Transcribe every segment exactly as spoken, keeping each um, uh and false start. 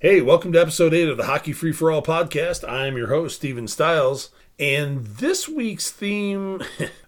Hey, welcome to episode eight of the Hockey Free For All podcast. I'm your host, Stephen Stiles, and this week's theme,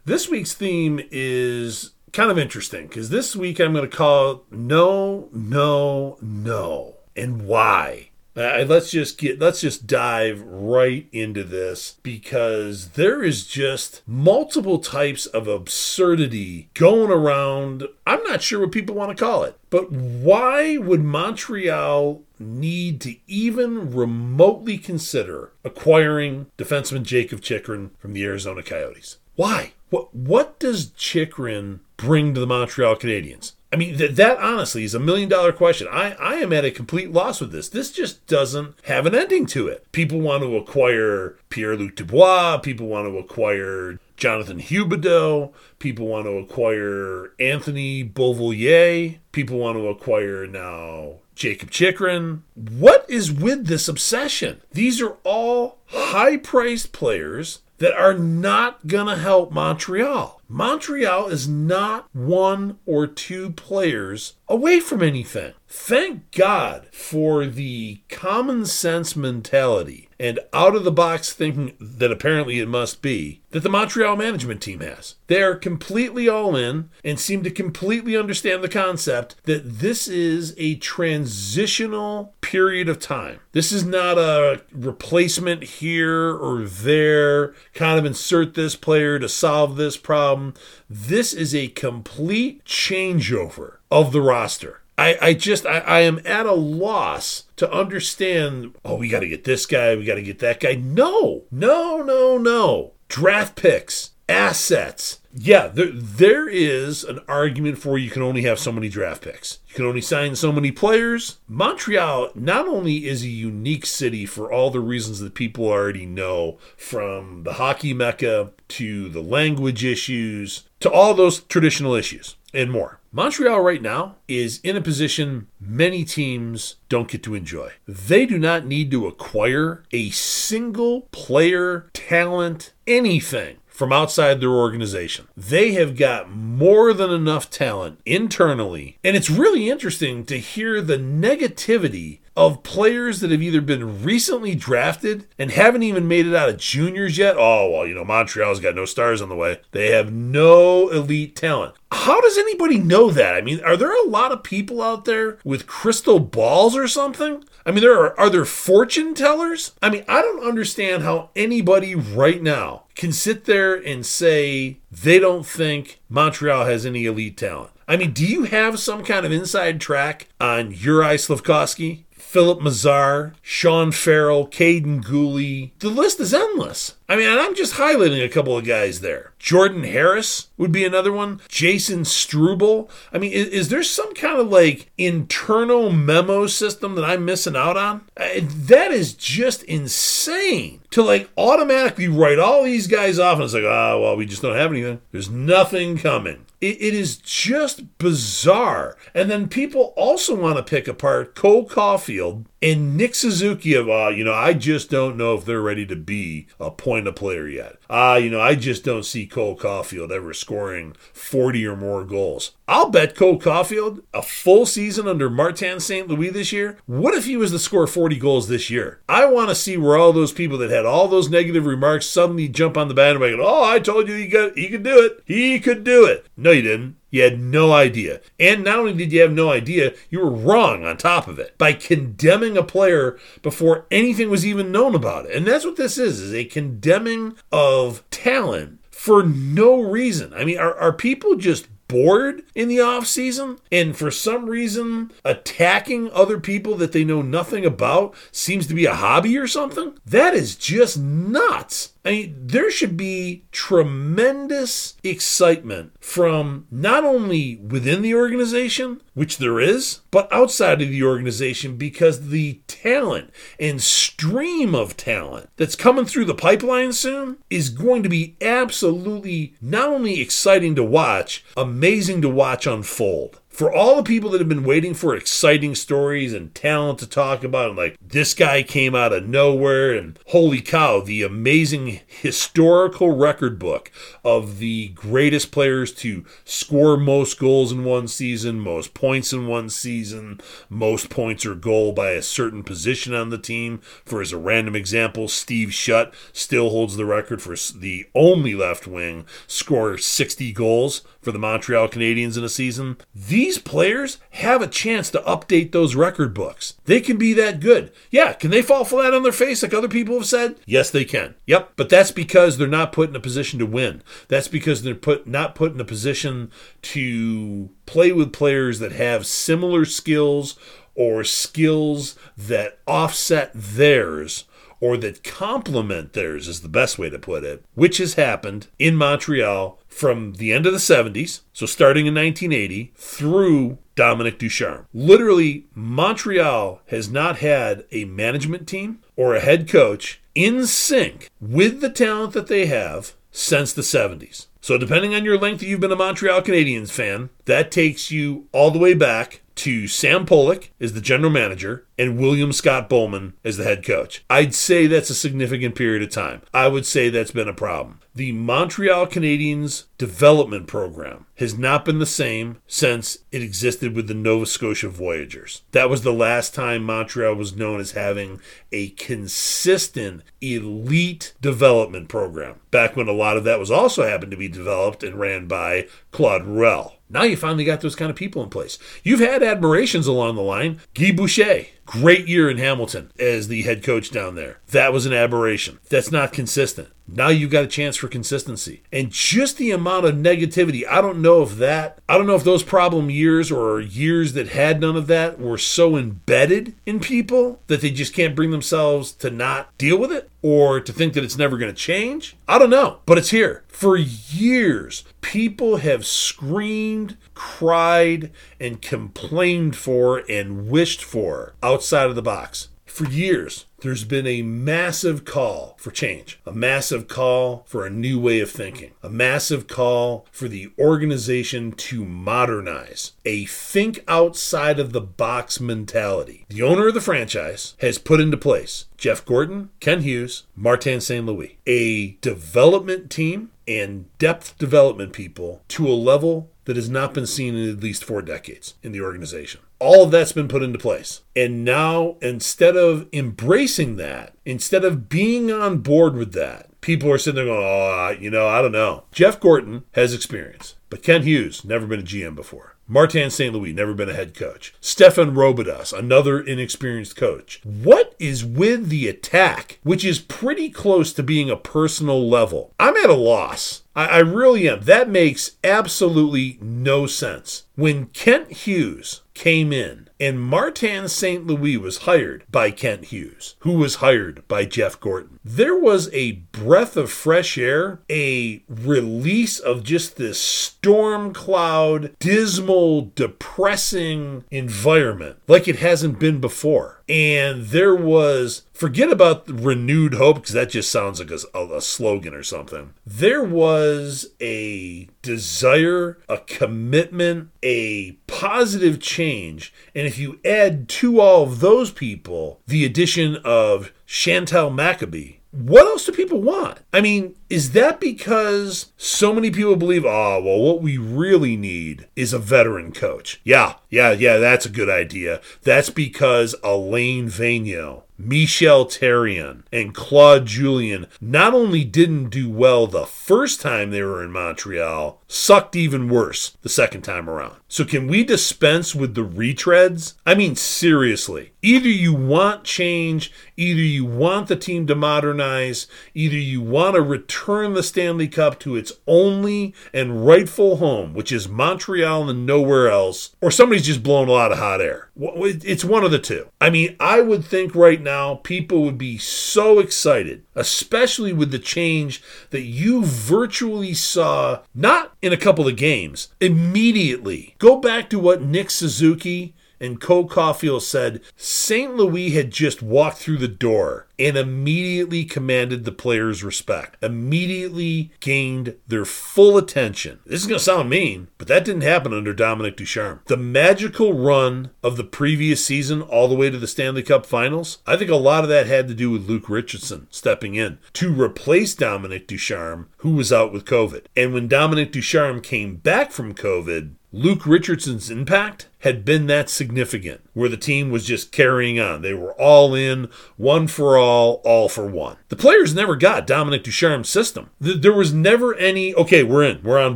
this week's theme is kind of interesting because this week I'm going to call no, no, no, and why. Uh, let's just get let's just dive right into this because there is just multiple types of absurdity going around. I'm not sure what people want to call it, but why would Montreal need to even remotely consider acquiring defenseman Jacob Chychrun from the Arizona Coyotes? Why? What what does Chychrun bring to the Montreal Canadiens? I mean, th- that honestly is a million-dollar question. I, I am at a complete loss with this. This just doesn't have an ending to it. People want to acquire Pierre-Luc Dubois. People want to acquire Jonathan Huberdeau. People want to acquire Anthony Beauvillier. People want to acquire now Jacob Chychrun. What is with this obsession? These are all high-priced players that are not going to help Montreal. Montreal is not one or two players away from anything. Thank God for the common sense mentality and out-of-the-box thinking that apparently it must be that the Montreal management team has. They are completely all in and seem to completely understand the concept that this is a transitional period of time. This is not a replacement here or there, kind of insert this player to solve this problem. This is a complete changeover of the roster. I, I just, I, I am at a loss to understand, oh, we got to get this guy, we got to get that guy. No, no, no, no. Draft picks, assets. Yeah, there, there is an argument for you can only have so many draft picks. You can only sign so many players. Montreal not only is a unique city for all the reasons that people already know, from the hockey mecca to the language issues to all those traditional issues and more. Montreal right now is in a position many teams don't get to enjoy. They do not need to acquire a single player, talent, anything from outside their organization. They have got more than enough talent internally. And it's really interesting to hear the negativity of players that have either been recently drafted and haven't even made it out of juniors yet. Oh, well, you know, Montreal's got no stars on the way. They have no elite talent. How does anybody know that? I mean, are there a lot of people out there with crystal balls or something? I mean, there are, are there fortune tellers? I mean, I don't understand how anybody right now can sit there and say they don't think Montreal has any elite talent. I mean, do you have some kind of inside track on Juraj Slafkovský, Philip Mrázek, Sean Farrell, Caden Gooley? The list is endless. I mean, and I'm just highlighting a couple of guys there. Jordan Harris would be another one. Jason Struble. I mean, is, is there some kind of like internal memo system that I'm missing out on? I, that is just insane to like automatically write all these guys off and it's like, ah, oh, well, we just don't have anything. There's nothing coming. It, it is just bizarre. And then people also want to pick apart Cole Caulfield and Nick Suzuki of, uh, you know, I just don't know if they're ready to be a point a player yet. Ah, uh, you know, I just don't see Cole Caulfield ever scoring forty or more goals. I'll bet Cole Caulfield, a full season under Martin Saint Louis this year, what if he was to score forty goals this year? I want to see where all those people that had all those negative remarks suddenly jump on the bandwagon. Oh, I told you he, got, he could do it. He could do it. No, you didn't. You had no idea. And not only did you have no idea, you were wrong on top of it by condemning a player before anything was even known about it. And that's what this is, is a condemning of talent for no reason. I mean, are, are people just bored in the offseason and for some reason attacking other people that they know nothing about seems to be a hobby or something? That is just nuts. I mean, there should be tremendous excitement from not only within the organization, which there is, but outside of the organization because the talent and stream of talent that's coming through the pipeline soon is going to be absolutely not only exciting to watch, amazing to watch unfold. for all the people that have been waiting for exciting stories and talent to talk about, and like, this guy came out of nowhere, and holy cow, the amazing historical record book of the greatest players to score most goals in one season, most points in one season, most points or goal by a certain position on the team. For as a random example, Steve Shutt still holds the record for the only left wing scorer sixty goals for the Montreal Canadiens in a season. These players have a chance to update those record books. They can be that good. Yeah, can they fall flat on their face like other people have said? Yes, they can. Yep, but that's because they're not put in a position to win. That's because they're put not put in a position to play with players that have similar skills or skills that offset theirs, or that complement theirs is the best way to put it, which has happened in Montreal from the end of the seventies, so starting in nineteen eighty, through Dominique Ducharme. Literally, Montreal has not had a management team or a head coach in sync with the talent that they have since the seventies. So depending on your length that you've been a Montreal Canadiens fan, that takes you all the way back to Sam Pollock as the general manager and William Scott Bowman as the head coach. I'd say that's a significant period of time. I would say that's been a problem. The Montreal Canadiens development program has not been the same since it existed with the Nova Scotia Voyageurs. That was the last time Montreal was known as having a consistent elite development program, back when a lot of that was also happened to be developed and ran by Claude Ruel. Now you finally got those kind of people in place. You've had admirations along the line. Guy Boucher, great year in Hamilton as the head coach down there. That was an aberration. That's not consistent. Now you've got a chance for consistency. And just the amount of negativity, I don't know if that, I don't know if those problem years or years that had none of that were so embedded in people that they just can't bring themselves to not deal with it or to think that it's never going to change. I don't know, but it's here. For years, people have screamed, cried, and complained for and wished for outside of the box. For years, there's been a massive call for change, a massive call for a new way of thinking, a massive call for the organization to modernize, a think outside of the box mentality. The owner of the franchise has put into place Jeff Gorton, Ken Hughes, Martin Saint Louis, a development team and depth development people to a level that has not been seen in at least four decades in the organization. All of that's been put into place. And now, instead of embracing that, instead of being on board with that, people are sitting there going, oh, you know, I don't know. Jeff Gorton has experience, but Ken Hughes, never been a G M before. Martin Saint Louis, never been a head coach. Stéphane Robidas, another inexperienced coach. What is with the attack, which is pretty close to being a personal level? I'm at a loss. I, I really am. That makes absolutely no sense. When Kent Hughes came in, and Martin Saint Louis was hired by Kent Hughes, who was hired by Jeff Gorton, there was a breath of fresh air, a release of just this storm cloud, dismal, depressing environment like it hasn't been before. And there was, forget about renewed hope, because that just sounds like a, a slogan or something. There was a desire, a commitment, a positive change. And if you add to all of those people the addition of Chantal Maccabee, what else do people want? I mean, is that because so many people believe, oh, well, what we really need is a veteran coach? Yeah, yeah, yeah, that's a good idea. That's because Alain Vigneault, Michel Therrien, and Claude Julien not only didn't do well the first time they were in Montreal, sucked even worse the second time around. So can we dispense with the retreads? I mean, seriously. Either you want change, either you want the team to modernize, either you want to return the Stanley Cup to its only and rightful home, which is Montreal and nowhere else, or somebody's just blowing a lot of hot air. It's one of the two. I mean, I would think right now people would be so excited, especially with the change that you virtually saw, not in a couple of games, immediately. Go back to what Nick Suzuki and Cole Caulfield said Saint Louis had just walked through the door and immediately commanded the players' respect, immediately gained their full attention. This is going to sound mean, but that didn't happen under Dominique Ducharme. The magical run of the previous season all the way to the Stanley Cup Finals, I think a lot of that had to do with Luke Richardson stepping in to replace Dominique Ducharme, who was out with COVID. And when Dominique Ducharme came back from COVID, Luke Richardson's impact had been that significant, where the team was just carrying on. They were all in, one for all, all for one. The players never got Dominique Ducharme's system. There was never any, okay, we're in, we're on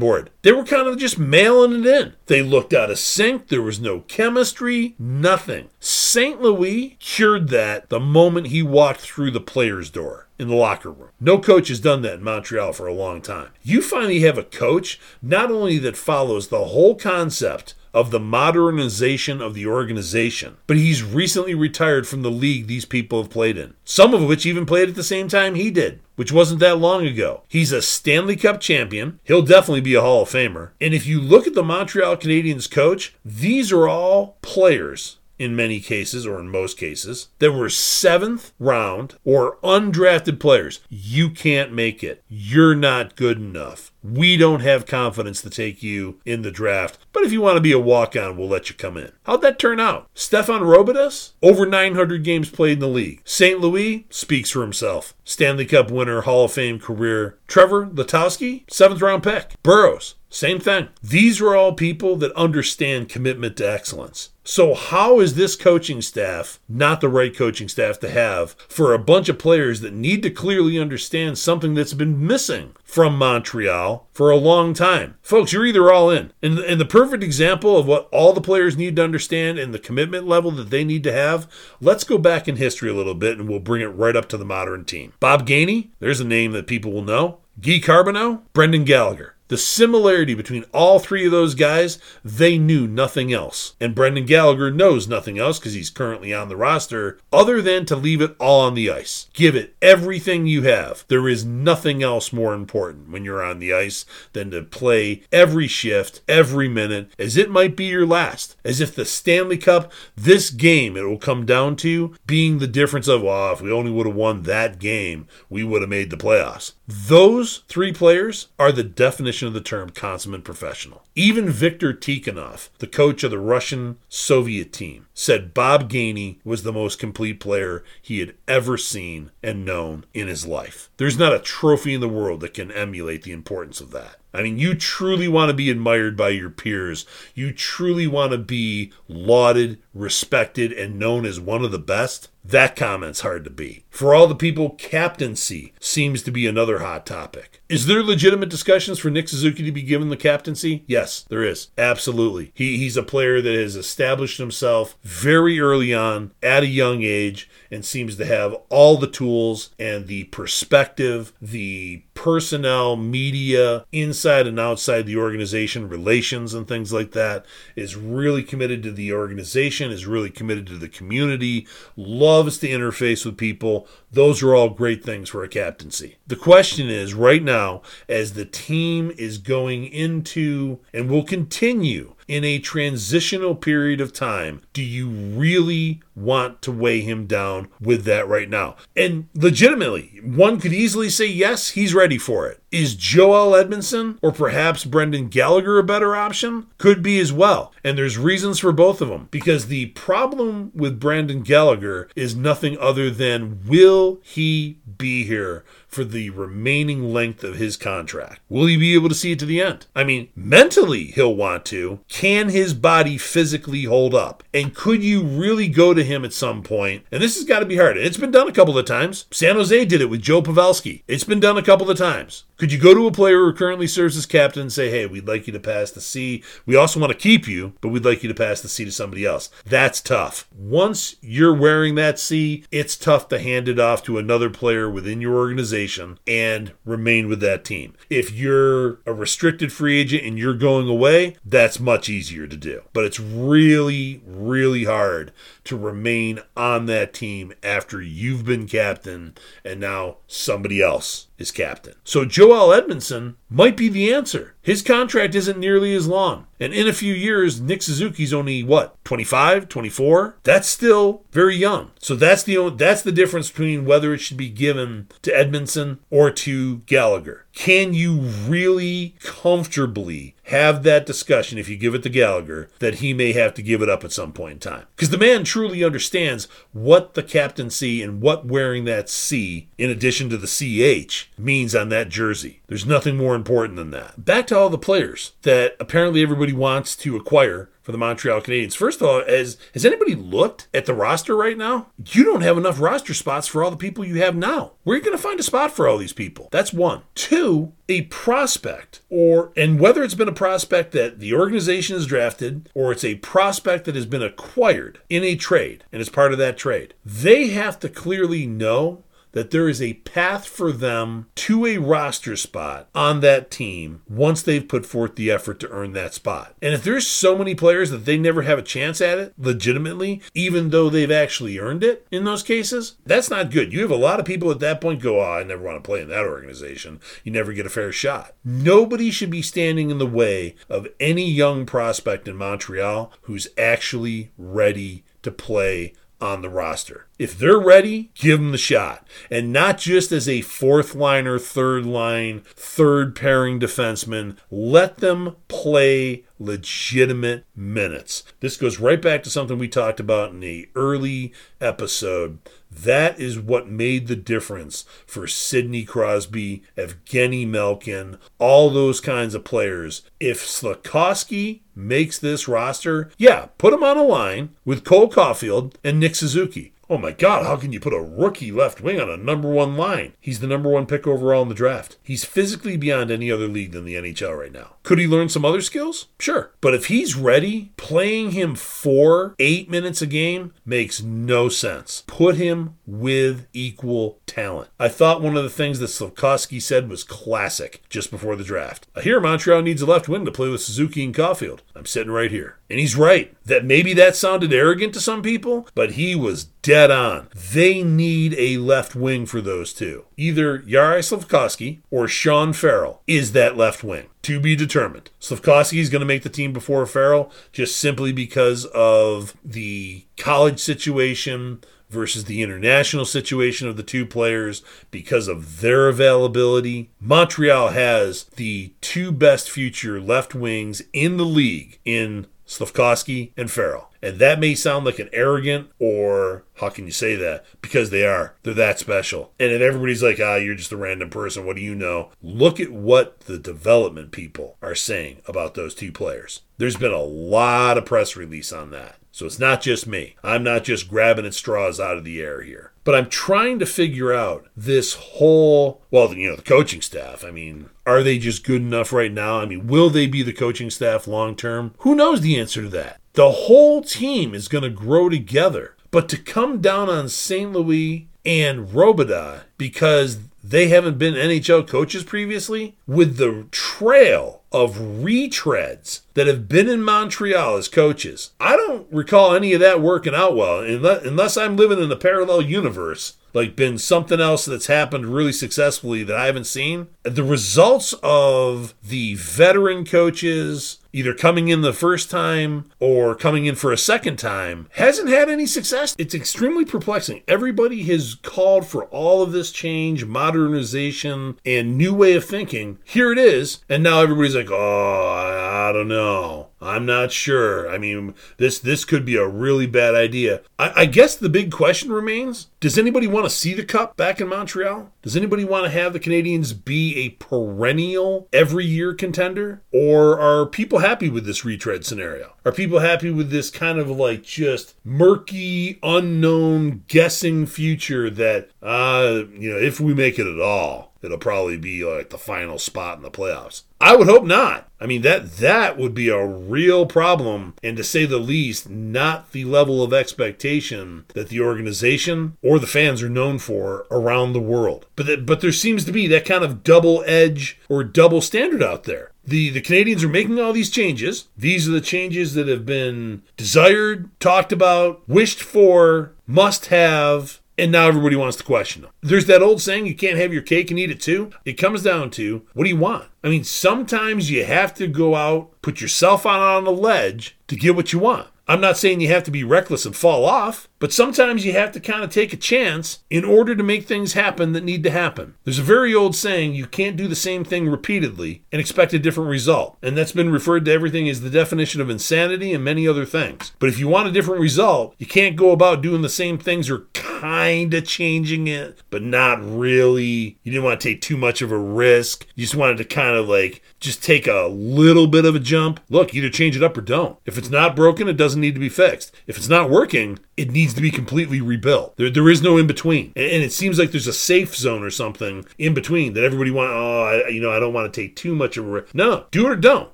board. They were kind of just mailing it in. They looked out of sync. There was no chemistry, nothing. Saint Louis cured that the moment he walked through the players' door in the locker room. No coach has done that in Montreal for a long time. You finally have a coach not only that follows the whole concept of the modernization of the organization, but he's recently retired from the league these people have played in, some of which even played at the same time he did, which wasn't that long ago. He's a Stanley Cup champion. He'll definitely be a Hall of Famer. And if you look at the Montreal Canadiens coach, these are all players, in many cases, or in most cases, there were seventh round or undrafted players. You can't make it. You're not good enough. We don't have confidence to take you in the draft. But if you want to be a walk-on, we'll let you come in. How'd that turn out? Stéphane Robidas? Over nine hundred games played in the league. Saint Louis speaks for himself. Stanley Cup winner, Hall of Fame career. Trevor Letowski? Seventh round pick. Burroughs? Same thing. These are all people that understand commitment to excellence. So how is this coaching staff not the right coaching staff to have for a bunch of players that need to clearly understand something that's been missing from Montreal for a long time? Folks, you're either all in. And, and the perfect example of what all the players need to understand and the commitment level that they need to have, let's go back in history a little bit and we'll bring it right up to the modern team. Bob Gainey, there's a name that people will know. Guy Carbonneau, Brendan Gallagher. The similarity between all three of those guys, they knew nothing else. And Brendan Gallagher knows nothing else because he's currently on the roster other than to leave it all on the ice. Give it everything you have. There is nothing else more important when you're on the ice than to play every shift, every minute, as it might be your last. As if the Stanley Cup, this game, it will come down to being the difference of, oh, if we only would have won that game, we would have made the playoffs. Those three players are the definition of the term consummate professional. Even Viktor Tikhonov, the coach of the Russian Soviet team, said Bob Gainey was the most complete player he had ever seen and known in his life. There's not a trophy in the world that can emulate the importance of that. I mean, you truly want to be admired by your peers. You truly want to be lauded, respected, and known as one of the best. That comment's hard to beat. For all the people, captaincy seems to be another hot topic. Is there legitimate discussions for Nick Suzuki to be given the captaincy? Yes, there is. Absolutely. He, he's a player that has established himself very early on at a young age and seems to have all the tools and the perspective, the personnel, media, inside and outside the organization, relations and things like that, is really committed to the organization, is really committed to the community, loves to interface with people. Those are all great things for a captaincy. The question is, right now, as the team is going into, and will continue, in a transitional period of time, do you really want to weigh him down with that right now? And legitimately, one could easily say, yes, he's ready for it. Is Joel Edmondson or perhaps Brendan Gallagher a better option? Could be as well. And there's reasons for both of them. Because the problem with Brendan Gallagher is nothing other than, will he be here for the remaining length of his contract? Will he be able to see it to the end? I mean, mentally he'll want to. Can his body physically hold up? And could you really go to him at some point? And this has got to be hard. It's been done a couple of times. San Jose did it with Joe Pavelski. It's been done a couple of times. Could you go to a player who currently serves as captain and say, hey, we'd like you to pass the C. We also want to keep you, but we'd like you to pass the C to somebody else. That's tough. Once you're wearing that C, it's tough to hand it off to another player within your organization and remain with that team. If you're a restricted free agent and you're going away, that's much easier to do. But it's really, really hard to remain on that team after you've been captain and now somebody else is captain. So Joel Edmondson might be the answer. His contract isn't nearly as long. And in a few years, Nick Suzuki's only, what, twenty-five, twenty-four? That's still very young. So that's the only, that's the difference between whether it should be given to Edmondson or to Gallagher. Can you really comfortably have that discussion, if you give it to Gallagher, that he may have to give it up at some point in time? Because the man truly understands what the captaincy and what wearing that C, in addition to the C H, means on that jersey. There's nothing more important than that. Back to all the players that apparently everybody wants to acquire for the Montreal Canadiens. First of all, as, has anybody looked at the roster right now? You don't have enough roster spots for all the people you have now. Where are you going to find a spot for all these people? That's one. Two, a prospect, or and whether it's been a prospect that the organization has drafted or it's a prospect that has been acquired in a trade and is part of that trade, they have to clearly know that there is a path for them to a roster spot on that team once they've put forth the effort to earn that spot. And if there's so many players that they never have a chance at it legitimately, even though they've actually earned it in those cases, that's not good. You have a lot of people at that point go, oh, I never want to play in that organization. You never get a fair shot. Nobody should be standing in the way of any young prospect in Montreal who's actually ready to play on the roster. If they're ready, give them the shot. And not just as a fourth liner, third line, third pairing defenseman. Let them play legitimate minutes. This goes right back to something we talked about in the early episode. That is what made the difference for Sidney Crosby, Evgeny Malkin, all those kinds of players. If Slafkovský makes this roster, yeah, put him on a line with Cole Caulfield and Nick Suzuki. Oh my God, how can you put a rookie left wing on a number one line? He's the number one pick overall in the draft. He's physically beyond any other league than the N H L right now. Could he learn some other skills? Sure. But if he's ready, playing him four, eight minutes a game makes no sense. Put him with equal talent. I thought one of the things that Slafkovský said was classic just before the draft. I hear Montreal needs a left wing to play with Suzuki and Caulfield. I'm sitting right here. And he's right. That maybe that sounded arrogant to some people, but he was dead on. They need a left wing for those two. Either Juraj Slafkovský or Sean Farrell is that left wing. To be determined. Slafkovský is going to make the team before Farrell just simply because of the college situation versus the international situation of the two players because of their availability. Montreal has the two best future left wings in the league in Slafkovský and Farrell. And that may sound like an arrogant or, how can you say that? Because they are. They're that special. And if everybody's like, ah, you're just a random person, what do you know? Look at what the development people are saying about those two players. There's been a lot of press release on that. So it's not just me. I'm not just grabbing at straws out of the air here. But I'm trying to figure out this whole, well, you know, the coaching staff. I mean, are they just good enough right now? I mean, will they be the coaching staff long term? Who knows the answer to that? The whole team is going to grow together. But to come down on Saint Louis and Robidas because they haven't been N H L coaches previously, with the trail of retreads that have been in Montreal as coaches, I don't recall any of that working out well, unless I'm living in a parallel universe, like been something else that's happened really successfully that I haven't seen. The results of the veteran coaches either coming in the first time or coming in for a second time hasn't had any success. It's extremely perplexing. Everybody has called for all of this change, modernization, and new way of thinking. Here it is. And now everybody's like, oh, I don't know. I'm not sure. I mean, this this could be a really bad idea. I, I guess the big question remains, does anybody want to see the Cup back in Montreal? Does anybody want to have the Canadiens be a perennial, every-year contender? Or are people happy with this retread scenario? Are people happy with this kind of like just murky, unknown, guessing future that, uh, you know, if we make it at all, it'll probably be like the final spot in the playoffs? I would hope not. I mean, that that would be a real problem, and to say the least, not the level of expectation that the organization or the fans are known for around the world. But that, but there seems to be that kind of double edge or double standard out there. The, the Canadiens are making all these changes. These are the changes that have been desired, talked about, wished for, must have, And now everybody wants to question them. There's that old saying, you can't have your cake and eat it too. It comes down to, what do you want? I mean, sometimes you have to go out, put yourself out on the ledge to get what you want. I'm not saying you have to be reckless and fall off, but sometimes you have to kind of take a chance in order to make things happen that need to happen. There's a very old saying, you can't do the same thing repeatedly and expect a different result. And that's been referred to everything as the definition of insanity and many other things. But if you want a different result, you can't go about doing the same things or kind of changing it, but not really. You didn't want to take too much of a risk. You just wanted to kind of like just take a little bit of a jump. Look, either change it up or don't. If it's not broken, it doesn't need to be fixed. If it's not working, it needs to be completely rebuilt. There, there is no in between. And, and it seems like there's a safe zone or something in between that everybody wants, oh, I, you know, I don't want to take too much of a risk. No, do it or don't.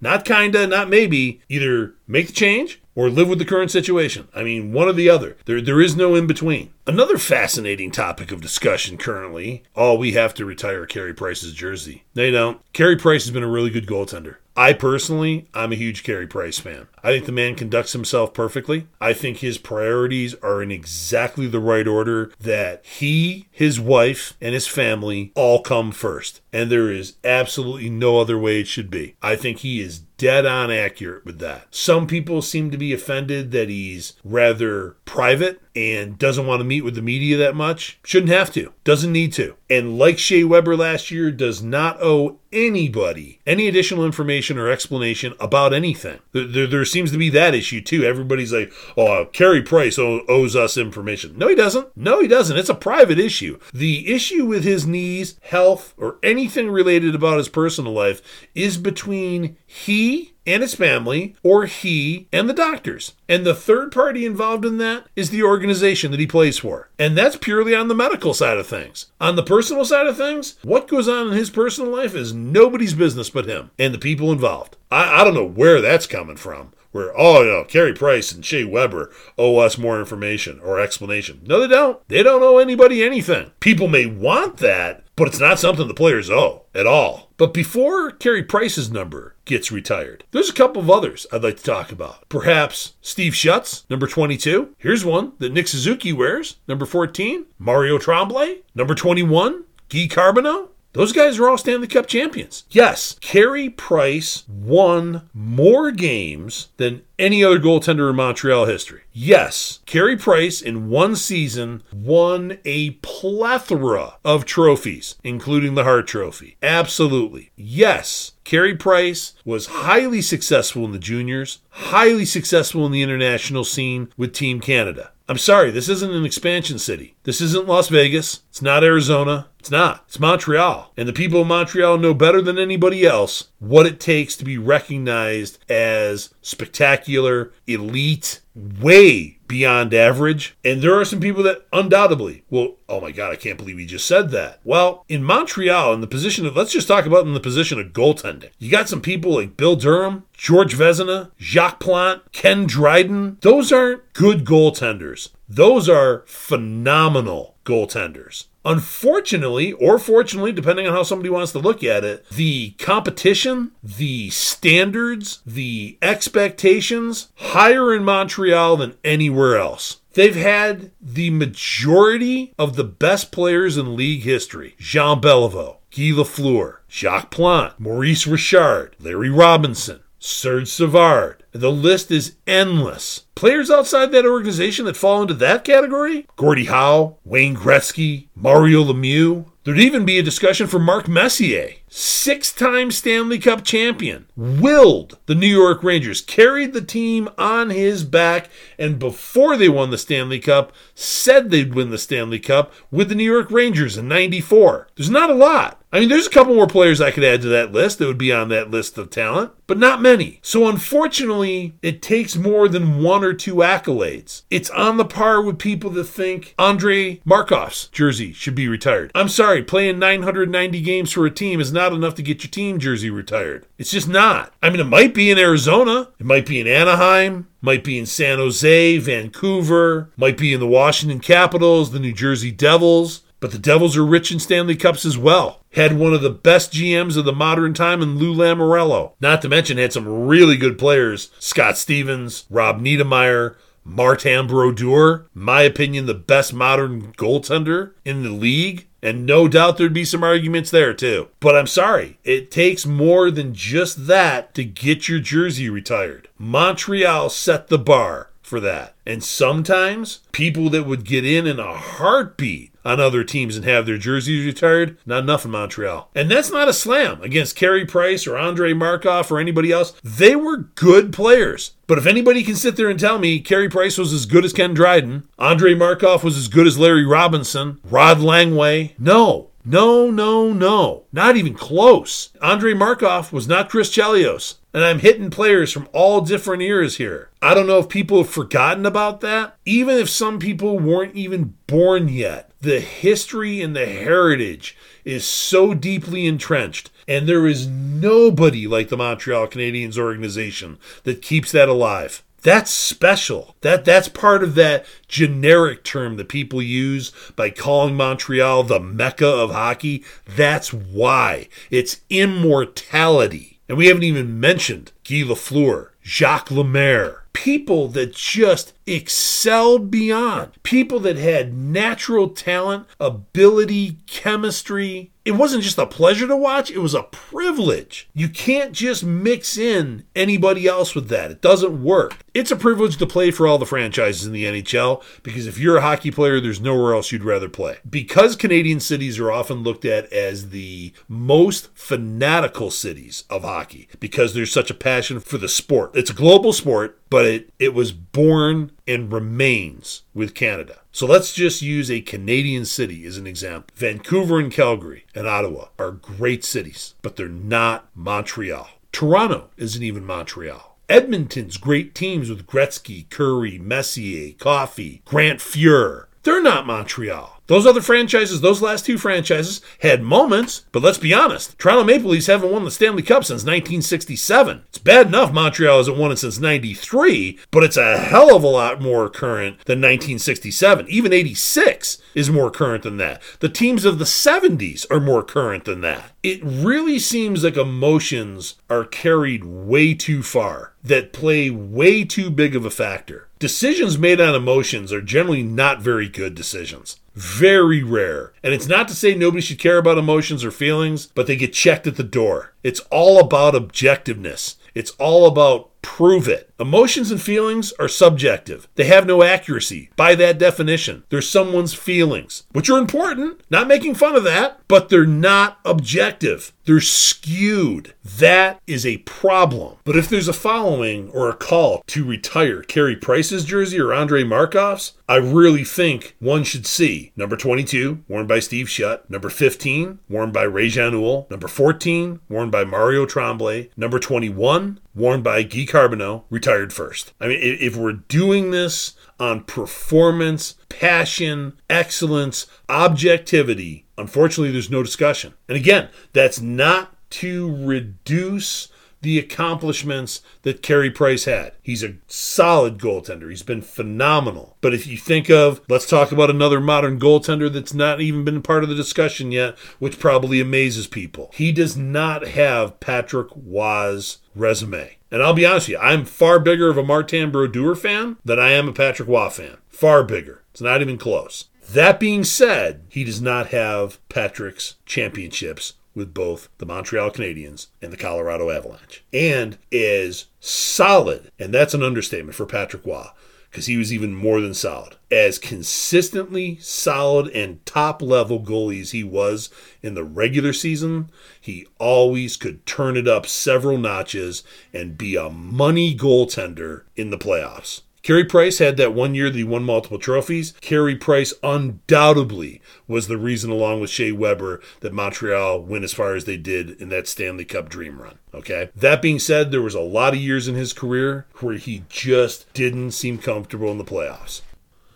Not kinda, not maybe. Either make the change or live with the current situation. I mean, one or the other. There, there is no in between. Another fascinating topic of discussion currently, oh, we have to retire Carey Price's jersey. They don't. Carey Price has been a really good goaltender. I personally, I'm a huge Carey Price fan. I think the man conducts himself perfectly. I think his priorities are in exactly the right order, that he, his wife, and his family all come first. And there is absolutely no other way it should be. I think he is dead on accurate with that. Some people seem to be offended that he's rather private and doesn't want to meet with the media that much. Shouldn't have to. Doesn't need to. And like Shea Weber last year, does not owe anybody any additional information or explanation about anything. There, there, there seems to be that issue too. Everybody's like, oh, Carey Price owes us information. No, he doesn't. No, he doesn't. It's a private issue. The issue with his knees, health, or anything related about his personal life is between he and his family, or he and the doctors. And the third party involved in that is the organization that he plays for. And that's purely on the medical side of things. On the personal side of things, what goes on in his personal life is nobody's business but him and the people involved. I, I don't know where that's coming from. Where, oh, no, Carey Price and Shea Weber owe us more information or explanation. No, they don't. They don't owe anybody anything. People may want that, but it's not something the players owe at all. But before Carey Price's number gets retired, there's a couple of others I'd like to talk about. Perhaps Steve Shutt's, number twenty-two. Here's one that Nick Suzuki wears, number fourteen. Mario Tremblay, number twenty-one. Guy Carbonneau. Those guys are all Stanley Cup champions. Yes, Carey Price won more games than any other goaltender in Montreal history. Yes, Carey Price in one season won a plethora of trophies, including the Hart Trophy. Absolutely. Yes, Carey Price was highly successful in the juniors, highly successful in the international scene with Team Canada. I'm sorry, this isn't an expansion city. This isn't Las Vegas. It's not Arizona. It's not. It's Montreal. And the people of Montreal know better than anybody else what it takes to be recognized as spectacular, elite, way beyond average. And there are some people that undoubtedly will, oh my God, I can't believe he just said that. Well, in Montreal, in the position of, let's just talk about in the position of goaltending. You got some people like Bill Durham, George Vezina, Jacques Plante, Ken Dryden. Those aren't good goaltenders. Those are phenomenal goaltenders. Unfortunately, or fortunately, depending on how somebody wants to look at it, the competition, the standards, the expectations, higher in Montreal than anywhere else. They've had the majority of the best players in league history. Jean Beliveau, Guy Lafleur, Jacques Plante, Maurice Richard, Larry Robinson, Serge Savard. The list is endless. Players outside that organization that fall into that category? Gordie Howe, Wayne Gretzky, Mario Lemieux. There'd even be a discussion for Mark Messier, six-time Stanley Cup champion, willed the New York Rangers, carried the team on his back, and before they won the Stanley Cup, said they'd win the Stanley Cup with the New York Rangers in ninety-four. There's not a lot. I mean, there's a couple more players I could add to that list that would be on that list of talent, but not many. So unfortunately, it takes more than one or two accolades. It's on the par with people that think Andre Markov's jersey should be retired. I'm sorry, playing nine hundred ninety games for a team is not enough to get your team jersey retired. It's just not. I mean, it might be in Arizona. It might be in Anaheim. Might be in San Jose, Vancouver. Might be in the Washington Capitals, the New Jersey Devils. But the Devils are rich in Stanley Cups as well. Had one of the best G Ms of the modern time in Lou Lamoriello. Not to mention had some really good players. Scott Stevens, Rob Niedermeyer, Martin Brodeur, my opinion, the best modern goaltender in the league. And no doubt there'd be some arguments there too. But I'm sorry, it takes more than just that to get your jersey retired. Montreal set the bar for that. And sometimes people that would get in in a heartbeat on other teams and have their jerseys retired, not enough in Montreal. And that's not a slam against Carey Price or Andre Markov or anybody else. They were good players. But if anybody can sit there and tell me Carey Price was as good as Ken Dryden, Andre Markov was as good as Larry Robinson, Rod Langway, no. No, no, no. Not even close. Andre Markov was not Chris Chelios. And I'm hitting players from all different eras here. I don't know if people have forgotten about that. Even if some people weren't even born yet, the history and the heritage is so deeply entrenched. And there is nobody like the Montreal Canadiens organization that keeps that alive. That's special. That that's part of that generic term that people use by calling Montreal the Mecca of hockey. That's why. It's immortality. And we haven't even mentioned Guy Lafleur, Jacques Lemaire. People that just excelled beyond. People that had natural talent, ability, chemistry. It wasn't just a pleasure to watch, it was a privilege. You can't just mix in anybody else with that. It doesn't work. It's a privilege to play for all the franchises in the N H L because if you're a hockey player, there's nowhere else you'd rather play. Because Canadian cities are often looked at as the most fanatical cities of hockey because there's such a passion for the sport. It's a global sport, but it, it was born and remains with Canada. So let's just use a Canadian city as an example. Vancouver and Calgary and Ottawa are great cities, but they're not Montreal. Toronto isn't even Montreal. Edmonton's great teams with Gretzky, Curry, Messier, Coffey, Grant Fuhr, they're not Montreal. Those other franchises, those last two franchises, had moments, but let's be honest. Toronto Maple Leafs haven't won the Stanley Cup since nineteen sixty-seven. It's bad enough Montreal hasn't won it since ninety-three, but it's a hell of a lot more current than nineteen sixty-seven. Even eighty-six is more current than that. The teams of the seventies are more current than that. It really seems like emotions are carried way too far, that play way too big of a factor. Decisions made on emotions are generally not very good decisions. Very rare. And it's not to say nobody should care about emotions or feelings, but they get checked at the door. It's all about objectiveness. It's all about prove it. Emotions and feelings are subjective. They have no accuracy. By that definition, they're someone's feelings, which are important, not making fun of that, but they're not objective. They're skewed. That is a problem. But if there's a following or a call to retire Carey Price's jersey or Andre Markov's, I really think one should see number twenty-two, worn by Steve Shutt, number fifteen, worn by Ray Janoul, number fourteen, worn by Mario Tremblay, number twenty-one, worn by Guy Carbonneau, retired first. I mean, if we're doing this on performance, passion, excellence, objectivity, unfortunately, there's no discussion. And again, that's not to reduce the accomplishments that Carey Price had. He's a solid goaltender. He's been phenomenal. But if you think of, let's talk about another modern goaltender that's not even been part of the discussion yet, which probably amazes people. He does not have Patrick Roy's resume. And I'll be honest with you, I'm far bigger of a Martin Brodeur fan than I am a Patrick Roy fan. Far bigger. It's not even close. That being said, he does not have Patrick's championships with both the Montreal Canadiens and the Colorado Avalanche. And is solid, and that's an understatement for Patrick Roy, because he was even more than solid. As consistently solid and top-level goalie as he was in the regular season, he always could turn it up several notches and be a money goaltender in the playoffs. Carey Price had that one year that he won multiple trophies. Carey Price undoubtedly was the reason, along with Shea Weber, that Montreal went as far as they did in that Stanley Cup dream run. Okay? That being said, there was a lot of years in his career where he just didn't seem comfortable in the playoffs.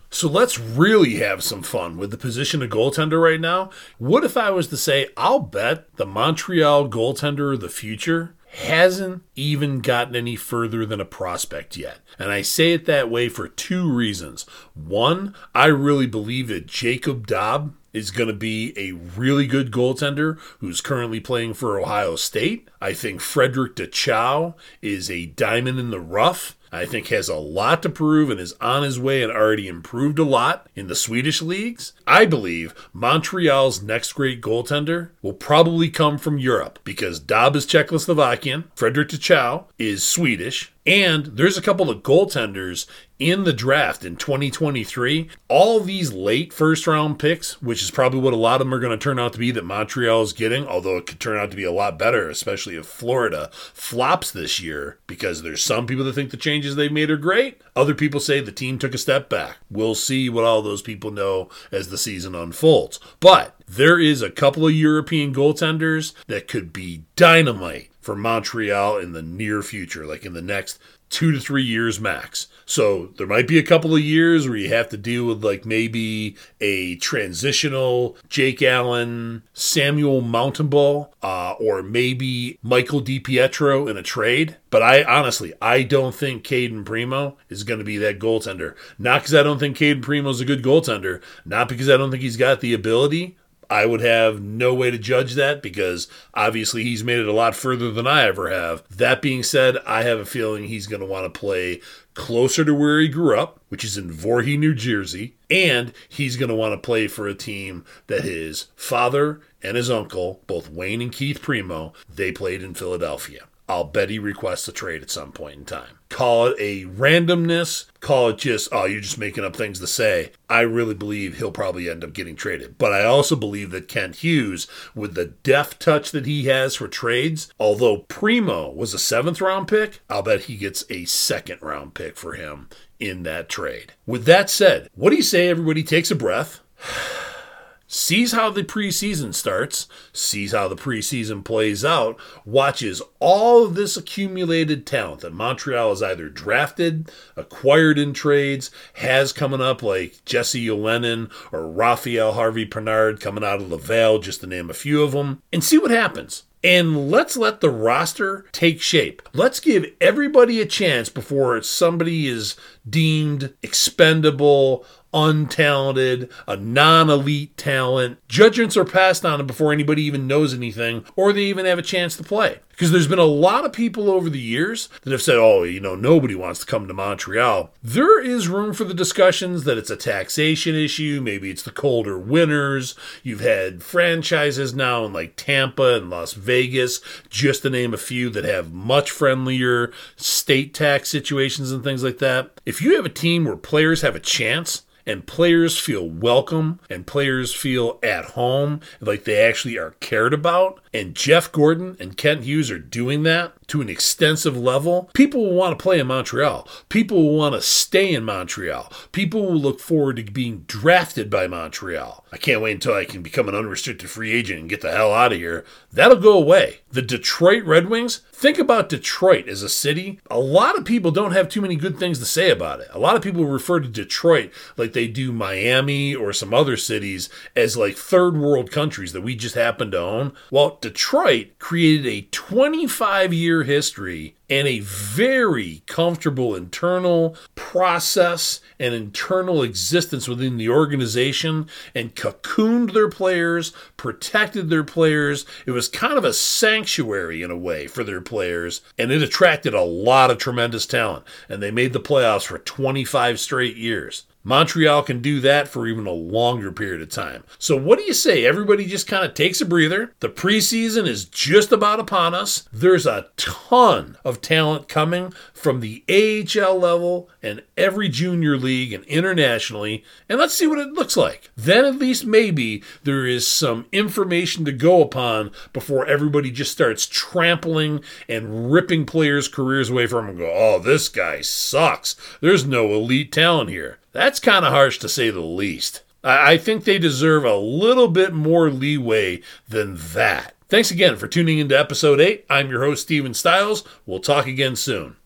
So let's really have some fun with the position of goaltender right now. What if I was to say, I'll bet the Montreal goaltender of the future hasn't even gotten any further than a prospect yet. And I say it that way for two reasons. One, I really believe that Jacob Dobb is going to be a really good goaltender who's currently playing for Ohio State. I think Frederick DeChow is a diamond in the rough. I think has a lot to prove and is on his way and already improved a lot in the Swedish leagues. I believe Montreal's next great goaltender will probably come from Europe because Dobb is Czechoslovakian, Frederick Tchau is Swedish, and there's a couple of goaltenders in the draft in twenty twenty-three. All these late first-round picks, which is probably what a lot of them are going to turn out to be that Montreal is getting, although it could turn out to be a lot better, especially if Florida flops this year, because there's some people that think the changes they've made are great. Other people say the team took a step back. We'll see what all those people know as the season unfolds. But there is a couple of European goaltenders that could be dynamite for Montreal in the near future, like in the next two to three years max. So there might be a couple of years where you have to deal with like maybe a transitional Jake Allen, Samuel Mountainball, uh, or maybe Michael DiPietro in a trade. But I honestly, I don't think Caden Primo is going to be that goaltender. Not because I don't think Caden Primo is a good goaltender, not because I don't think he's got the ability. I would have no way to judge that because obviously he's made it a lot further than I ever have. That being said, I have a feeling he's going to want to play closer to where he grew up, which is in Voorhees, New Jersey, and he's going to want to play for a team that his father and his uncle, both Wayne and Keith Primo, they played in Philadelphia. I'll bet he requests a trade at some point in time. Call it a randomness. Call it just, oh, you're just making up things to say. I really believe he'll probably end up getting traded. But I also believe that Ken Hughes, with the deft touch that he has for trades, although Primo was a seventh round pick, I'll bet he gets a second round pick for him in that trade. With that said, what do you say everybody takes a breath? Sees how the preseason starts, sees how the preseason plays out, watches all of this accumulated talent that Montreal has either drafted, acquired in trades, has coming up like Jesse Olenin or Raphael Harvey-Pinard coming out of Laval, just to name a few of them, and see what happens. And let's let the roster take shape. Let's give everybody a chance before somebody is deemed expendable, untalented, a non-elite talent. Judgments are passed on it before anybody even knows anything or they even have a chance to play. Because there's been a lot of people over the years that have said, oh, you know, nobody wants to come to Montreal. There is room for the discussions that it's a taxation issue. Maybe it's the colder winters. You've had franchises now in like Tampa and Las Vegas, just to name a few, that have much friendlier state tax situations and things like that. If you have a team where players have a chance, and players feel welcome, and players feel at home, like they actually are cared about, and Jeff Gorton and Ken Hughes are doing that to an extensive level, people will want to play in Montreal. People will want to stay in Montreal. People will look forward to being drafted by Montreal. I can't wait until I can become an unrestricted free agent and get the hell out of here. That'll go away. The Detroit Red Wings, think about Detroit as a city. A lot of people don't have too many good things to say about it. A lot of people refer to Detroit like they do Miami or some other cities as like third world countries that we just happen to own. Well, Detroit created a twenty-five year history and a very comfortable internal process and internal existence within the organization, and cocooned their players, protected their players. It was kind of a sanctuary in a way for their players, and it attracted a lot of tremendous talent, and they made the playoffs for twenty-five straight years. Montreal can do that for even a longer period of time. So what do you say? Everybody just kind of takes a breather. The preseason is just about upon us. There's a ton of talent coming from the A H L level and every junior league and internationally. And let's see what it looks like. Then at least maybe there is some information to go upon before everybody just starts trampling and ripping players' careers away from them and go, oh, this guy sucks. There's no elite talent here. That's kind of harsh to say the least. I think they deserve a little bit more leeway than that. Thanks again for tuning into episode eight. I'm your host, Stephen Stiles. We'll talk again soon.